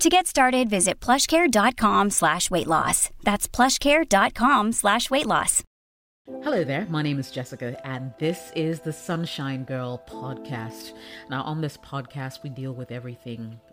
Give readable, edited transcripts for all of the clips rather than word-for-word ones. To get started, visit plushcare.com/weightloss. That's plushcare.com/weightloss. Hello there, my name is Jessica and this is the Sunshine Girl podcast. Now on this podcast we deal with everything,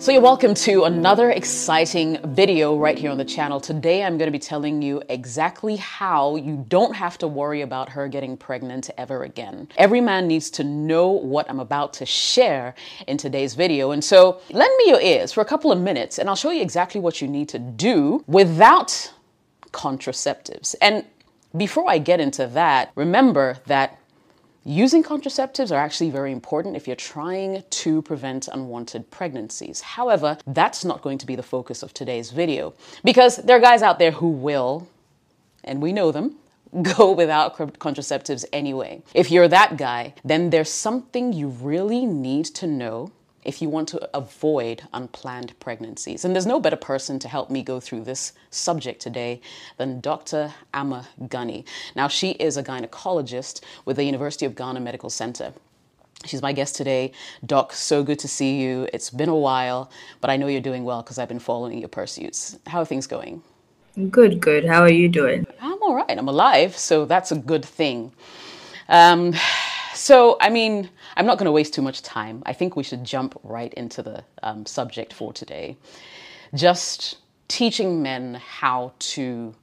So you're welcome to another exciting video right here on the channel. Today I'm going to be telling you exactly how you don't have to worry about her getting pregnant ever again. Every man needs to know what I'm about to share in today's video. And so lend me your ears for a couple of minutes and I'll show you exactly what you need to do without contraceptives. And before I get into that, remember that using contraceptives are actually very important if you're trying to prevent unwanted pregnancies. However, that's not going to be the focus of today's video because there are guys out there who will, and we know them, go without contraceptives anyway. If you're that guy, then there's something you really need to know if you want to avoid unplanned pregnancies. And there's no better person to help me go through this subject today than Dr. Ama Ghunney. Now, she is a gynecologist with the University of Ghana Medical Center. She's my guest today. Doc, so good to see you. It's been a while, but I know you're doing well because I've been following your pursuits. How are things going? Good, good. How are you doing? I'm all right. I'm alive, so that's a good thing. I'm not going to waste too much time. I think we should jump right into the subject for today. Just teaching men how to,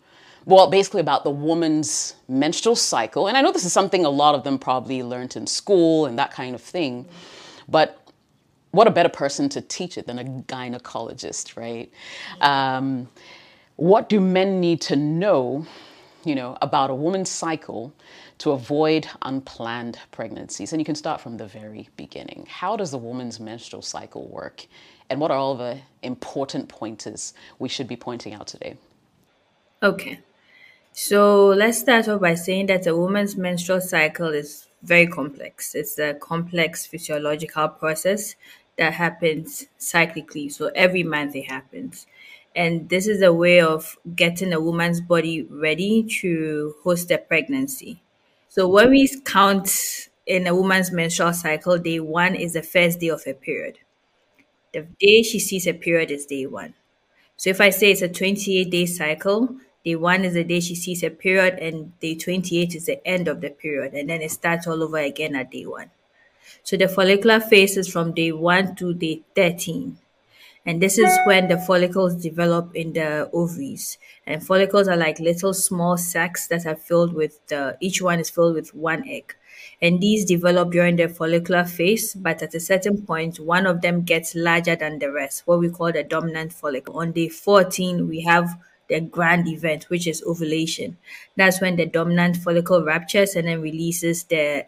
basically about the woman's menstrual cycle. And I know this is something a lot of them probably learned in school and that kind of thing. But what a better person to teach it than a gynecologist, right? What do men need to know, about a woman's cycle to avoid unplanned pregnancies? And you can start from the very beginning. How does the woman's menstrual cycle work? And what are all the important pointers we should be pointing out today? Okay. So let's start off by saying that a woman's menstrual cycle is very complex. It's a complex physiological process that happens cyclically. So every month it happens. And this is a way of getting a woman's body ready to host a pregnancy. So when we count in a woman's menstrual cycle, day one is the first day of her period. The day she sees her period is day one. So if I say it's a 28-day cycle, day one is the day she sees her period and day 28 is the end of the period. And then it starts all over again at day one. So the follicular phase is from day one to day 13. And this is when the follicles develop in the ovaries. And follicles are like little small sacs that are filled with, each one is filled with one egg. And these develop during the follicular phase, but at a certain point, one of them gets larger than the rest, what we call the dominant follicle. On day 14, we have the grand event, which is ovulation. That's when the dominant follicle ruptures and then releases the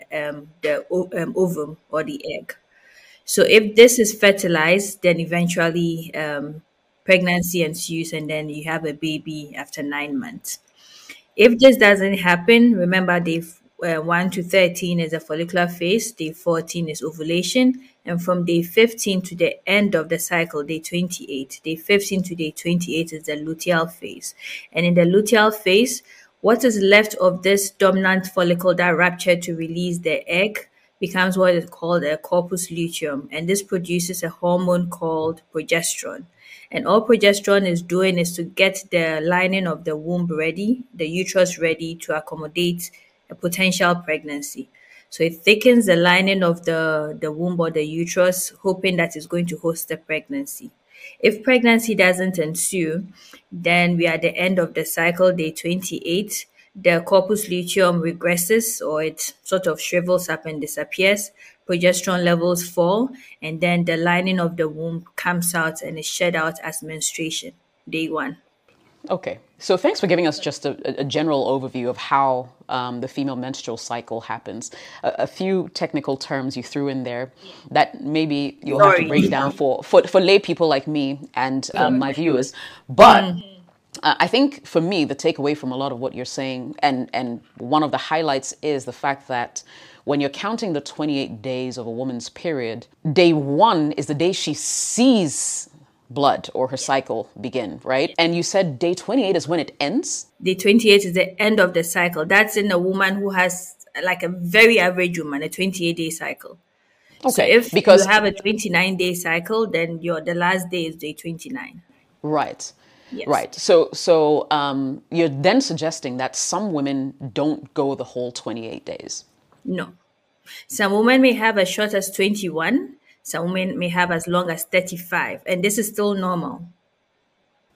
ovum or the egg. So if this is fertilized, then eventually pregnancy ensues and then you have a baby after 9 months. If this doesn't happen, remember day 1 to 13 is the follicular phase, day 14 is ovulation, and from day 15 to the end of the cycle, day 28, day 15 to day 28 is the luteal phase. And in the luteal phase, what is left of this dominant follicle that ruptured to release the egg becomes what is called a corpus luteum, and this produces a hormone called progesterone. And all progesterone is doing is to get the lining of the womb ready, the uterus ready to accommodate a potential pregnancy. So it thickens the lining of the womb or the uterus, hoping that it's going to host the pregnancy. If pregnancy doesn't ensue, then we are at the end of the cycle, day 28. The corpus luteum regresses, or it sort of shrivels up and disappears. Progesterone levels fall, and then the lining of the womb comes out and is shed out as menstruation, day 1. Okay. So thanks for giving us just a general overview of how the female menstrual cycle happens. A few technical terms you threw in there that maybe you'll have to break down for lay people like me and my viewers. But I think for me, the takeaway from a lot of what you're saying, and one of the highlights is the fact that when you're counting the 28 days of a woman's period, day 1 is the day she sees blood or her cycle begin, right? And you said day 28 is when it ends? Day 28 is the end of the cycle. That's in a woman who has like a very average woman, a 28-day cycle. Okay. So if you have a 29-day cycle, then the last day is day 29. Right. Yes. Right. So you're then suggesting that some women don't go the whole 28 days. No. Some women may have as short as 21. Some women may have as long as 35, and this is still normal.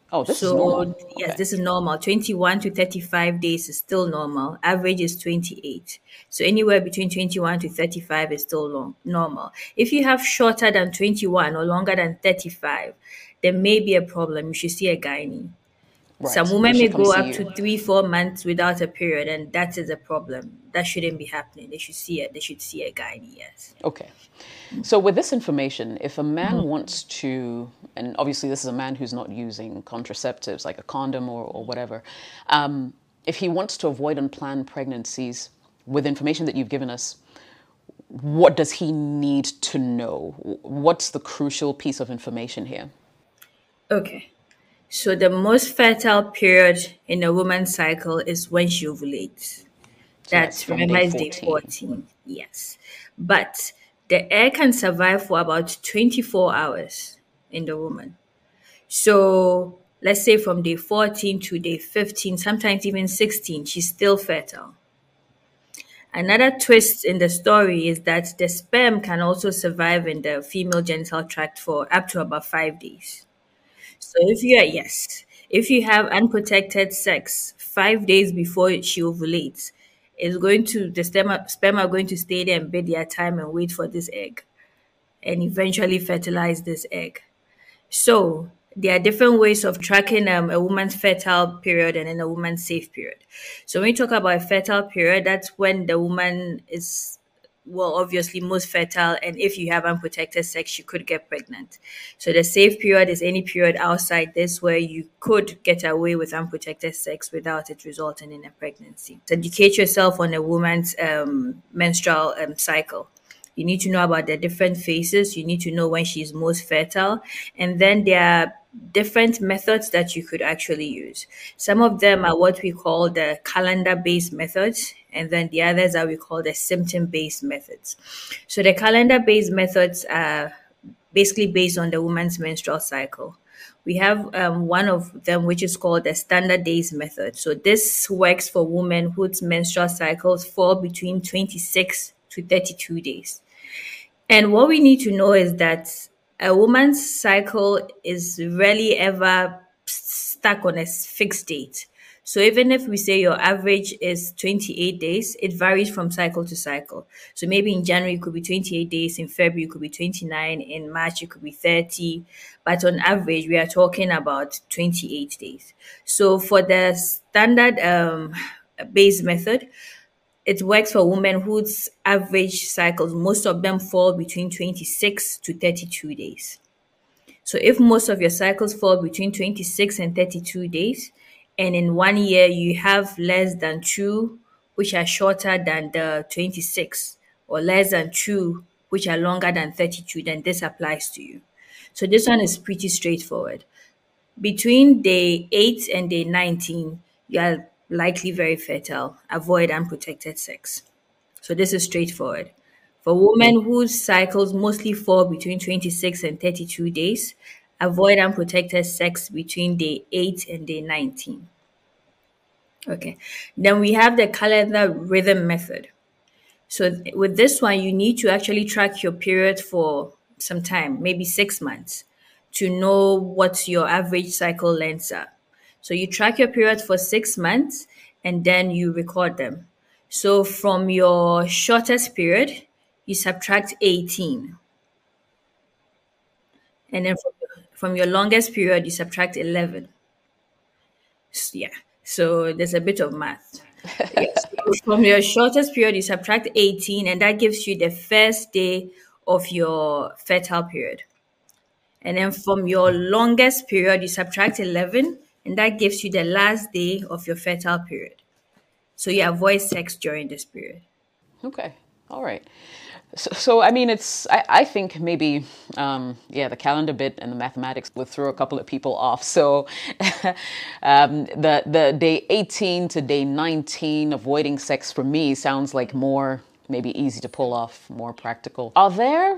Oh, this is normal. Yes, okay. This is normal. 21 to 35 days is still normal. Average is 28. So anywhere between 21 to 35 is still normal. If you have shorter than 21 or longer than 35, there may be a problem. You should see a gynae. Right. Some women may go up to 3-4 months without a period, and that is a problem. That shouldn't be happening. They should see a gynae, yes. Okay. So with this information, if a man wants to, and obviously this is a man who's not using contraceptives like a condom or whatever, if he wants to avoid unplanned pregnancies with information that you've given us, what does he need to know? What's the crucial piece of information here? Okay. So the most fertile period in a woman's cycle is when she ovulates. That's remember day 14. Yes. But the egg can survive for about 24 hours in the woman. So let's say from day 14 to day 15, sometimes even 16, she's still fertile. Another twist in the story is that the sperm can also survive in the female genital tract for up to about 5 days. So if you have unprotected sex 5 days before she ovulates, the sperm are going to stay there and bid their time and wait for this egg and eventually fertilize this egg. So there are different ways of tracking a woman's fertile period and then a woman's safe period. So when you talk about a fertile period, that's when the woman is obviously most fertile, and if you have unprotected sex, you could get pregnant. So the safe period is any period outside this where you could get away with unprotected sex without it resulting in a pregnancy. So educate yourself on a woman's menstrual cycle. You need to know about the different phases. You need to know when she's most fertile. And then there are different methods that you could actually use. Some of them are what we call the calendar-based methods, and then the others are we call the symptom-based methods. So the calendar-based methods are basically based on the woman's menstrual cycle. We have one of them which is called the standard days method. So this works for women whose menstrual cycles fall between 26 to 32 days. And what we need to know is that a woman's cycle is rarely ever stuck on a fixed date. So even if we say your average is 28 days, it varies from cycle to cycle. So maybe in January, it could be 28 days. In February, it could be 29. In March, it could be 30. But on average, we are talking about 28 days. So for the standard base method, it works for women whose average cycles, most of them fall between 26 to 32 days. So if most of your cycles fall between 26 and 32 days, and in 1 year you have less than 2, which are shorter than the 26, or less than 2, which are longer than 32, then this applies to you. So this one is pretty straightforward. Between day 8 and day 19, you are likely very fertile. Avoid unprotected sex. So this is straightforward. For women whose cycles mostly fall between 26 and 32 days, avoid unprotected sex between day 8 and day 19. Okay, then we have the calendar rhythm method. So with this one, you need to actually track your period for some time, maybe 6 months, to know what your average cycle lengths are. So you track your period for 6 months and then you record them. So from your shortest period, you subtract 18. And then from your longest period, you subtract 11. So there's a bit of math. From your shortest period, you subtract 18, and that gives you the first day of your fertile period. And then from your longest period, you subtract 11, and that gives you the last day of your fertile period. So you avoid sex during this period. Okay. All right. So I mean, I think maybe, the calendar bit and the mathematics would throw a couple of people off. So the day 18 to day 19, avoiding sex for me sounds like more maybe easy to pull off, more practical. Are there...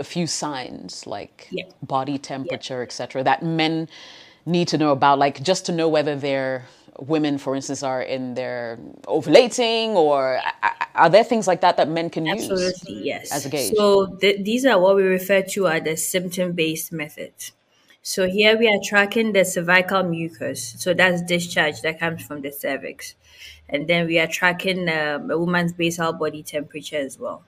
a few signs like body temperature, etc., that men need to know about, like just to know whether their women, for instance, are in their ovulating, or are there things like that that men can use? Absolutely, yes. As a gauge? So these are what we refer to as the symptom-based methods. So here we are tracking the cervical mucus. So that's discharge that comes from the cervix. And then we are tracking a woman's basal body temperature as well.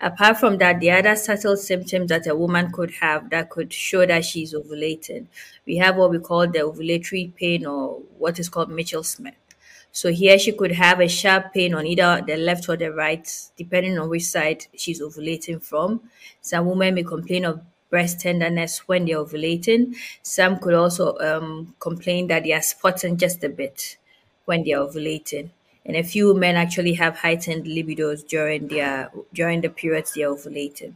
Apart from that, the other subtle symptoms that a woman could have that could show that she's ovulating, we have what we call the ovulatory pain, or what is called Mittelschmerz. So here she could have a sharp pain on either the left or the right, depending on which side she's ovulating from. Some women may complain of breast tenderness when they're ovulating. Some could also complain that they are spotting just a bit when they're ovulating. And a few women actually have heightened libidos during the periods they are ovulating.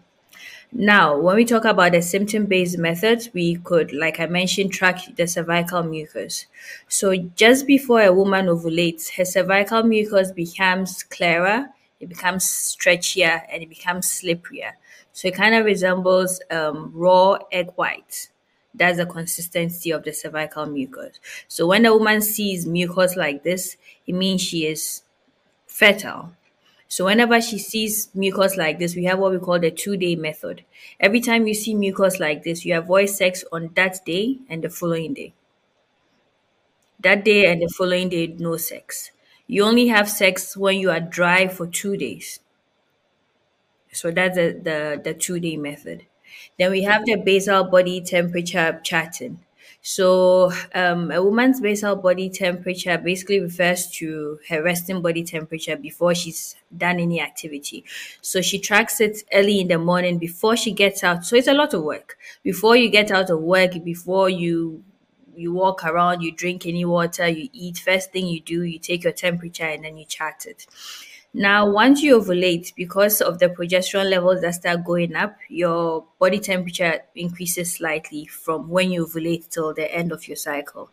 Now, when we talk about the symptom-based methods, we could, like I mentioned, track the cervical mucus. So just before a woman ovulates, her cervical mucus becomes clearer, it becomes stretchier, and it becomes slipperier. So it kind of resembles raw egg whites. That's the consistency of the cervical mucus. So when a woman sees mucus like this, it means she is fertile. So whenever she sees mucus like this, we have what we call the 2-day method. Every time you see mucus like this, you avoid sex on that day and the following day. That day and the following day, no sex. You only have sex when you are dry for 2 days. So that's the 2-day method. Then we have the basal body temperature charting. So a woman's basal body temperature basically refers to her resting body temperature before she's done any activity. So she tracks it early in the morning before she gets out. So it's a lot of work. Before you get out of work, before you walk around, you drink any water, you eat, first thing you do, you take your temperature and then you chart it. Now, once you ovulate, because of the progesterone levels that start going up, your body temperature increases slightly from when you ovulate till the end of your cycle.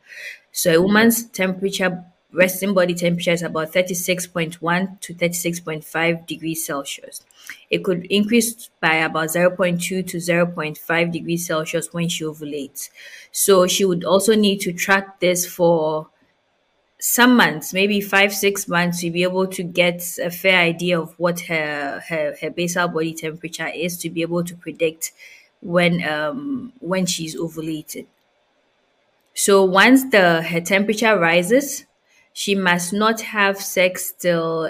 So a woman's temperature, resting body temperature, is about 36.1 to 36.5 degrees Celsius. It could increase by about 0.2 to 0.5 degrees Celsius when she ovulates. So she would also need to track this for some months, maybe 5-6 months, you'll be able to get a fair idea of what her basal body temperature is, to be able to predict when she's ovulated. So once her temperature rises, she must not have sex till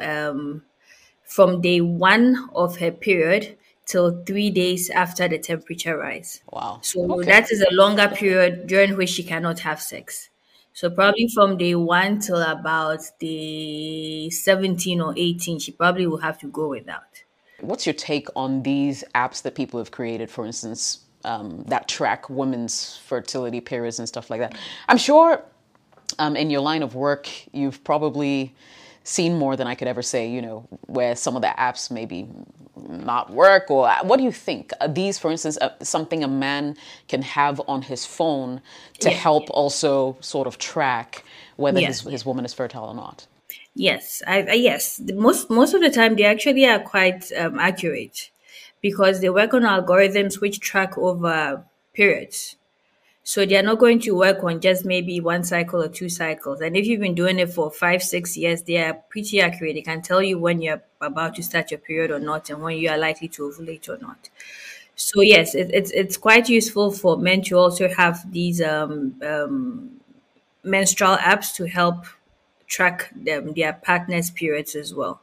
from day one of her period till 3 days after the temperature rise. Wow. So that is a longer period during which she cannot have sex. So probably from day one till about day 17 or 18, she probably will have to go without. What's your take on these apps that people have created, for instance, that track women's fertility periods and stuff like that? I'm sure in your line of work, you've probably seen more than I could ever say, you know, where some of the apps maybe not work. Or what do you think? Are these, for instance, something a man can have on his phone to help also sort of track whether his woman is fertile or not? Yes. Most of the time, they actually are quite accurate, because they work on algorithms which track over periods. So they are not going to work on just maybe one cycle or two cycles. And if you've been doing it for 5-6 years, they are pretty accurate. They can tell you when you're about to start your period or not, and when you are likely to ovulate or not. So yes, it's quite useful for men to also have these menstrual apps to help track their partner's periods as well.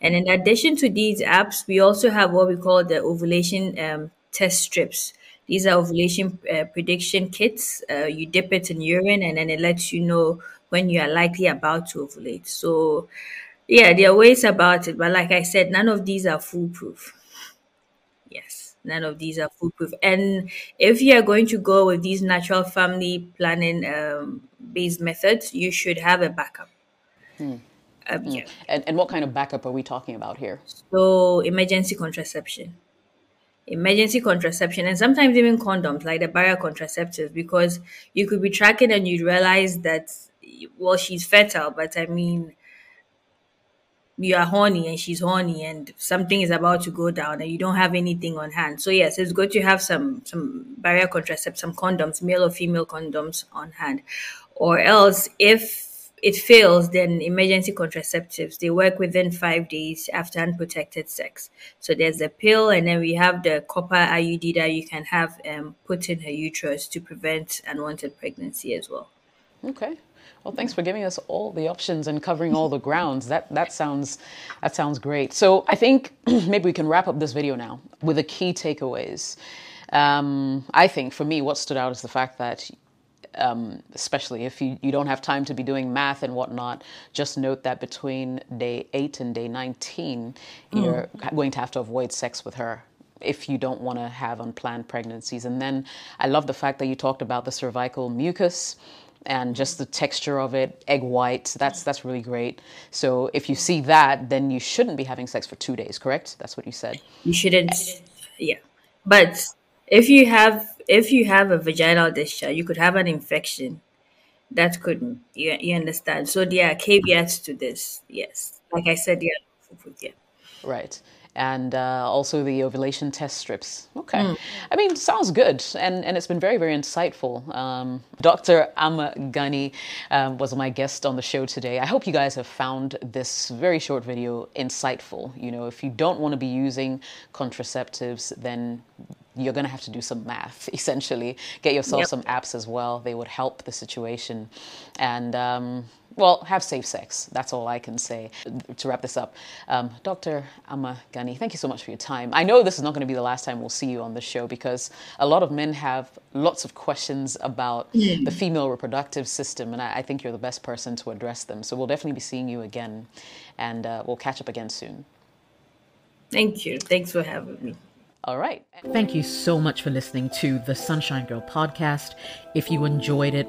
And in addition to these apps, we also have what we call the ovulation test strips. These are ovulation prediction kits. You dip it in urine, and then it lets you know when you are likely about to ovulate. So, yeah, there are ways about it. But like I said, none of these are foolproof. Yes, none of these are foolproof. And if you are going to go with these natural family planning based methods, you should have a backup. And what kind of backup are we talking about here? So, emergency contraception. And sometimes even condoms, like the barrier contraceptives, because you could be tracking and you realize that, well, she's fertile, but I mean, you are horny and she's horny and something is about to go down and you don't have anything on hand. So yes, it's good to have some barrier contraceptives, some condoms, male or female condoms on hand. Or else, if it fails, then emergency contraceptives, they work within 5 days after unprotected sex. So there's the pill, and then we have the copper IUD that you can have put in her uterus to prevent unwanted pregnancy as well. Okay. Well, thanks for giving us all the options and covering all the grounds. That sounds great. So I think maybe we can wrap up this video now with the key takeaways. I think for me, what stood out is the fact that especially if you don't have time to be doing math and whatnot, just note that between day 8 and day 19, you're going to have to avoid sex with her if you don't want to have unplanned pregnancies. And then I love the fact that you talked about the cervical mucus and just the texture of it, egg white. That's really great. So if you see that, then you shouldn't be having sex for 2 days, correct? That's what you said. You shouldn't. Yeah. But if you have a vaginal discharge, you could have an infection that could, you understand. So there are caveats to this. Yes. Like I said, yeah. Right. And also the ovulation test strips. Okay. I mean, sounds good. And it's been very, very insightful. Dr. Ama Ghunney was my guest on the show today. I hope you guys have found this very short video insightful. You know, if you don't want to be using contraceptives, then you're going to have to do some math, essentially. Get yourself some apps as well. They would help the situation. And, well, have safe sex. That's all I can say. To wrap this up, Dr. Ama Ghunney, thank you so much for your time. I know this is not going to be the last time we'll see you on the show, because a lot of men have lots of questions about the female reproductive system, and I think you're the best person to address them. So we'll definitely be seeing you again, and we'll catch up again soon. Thank you. Thanks for having me. All right. Thank you so much for listening to the Sunshine Girl podcast. If you enjoyed it,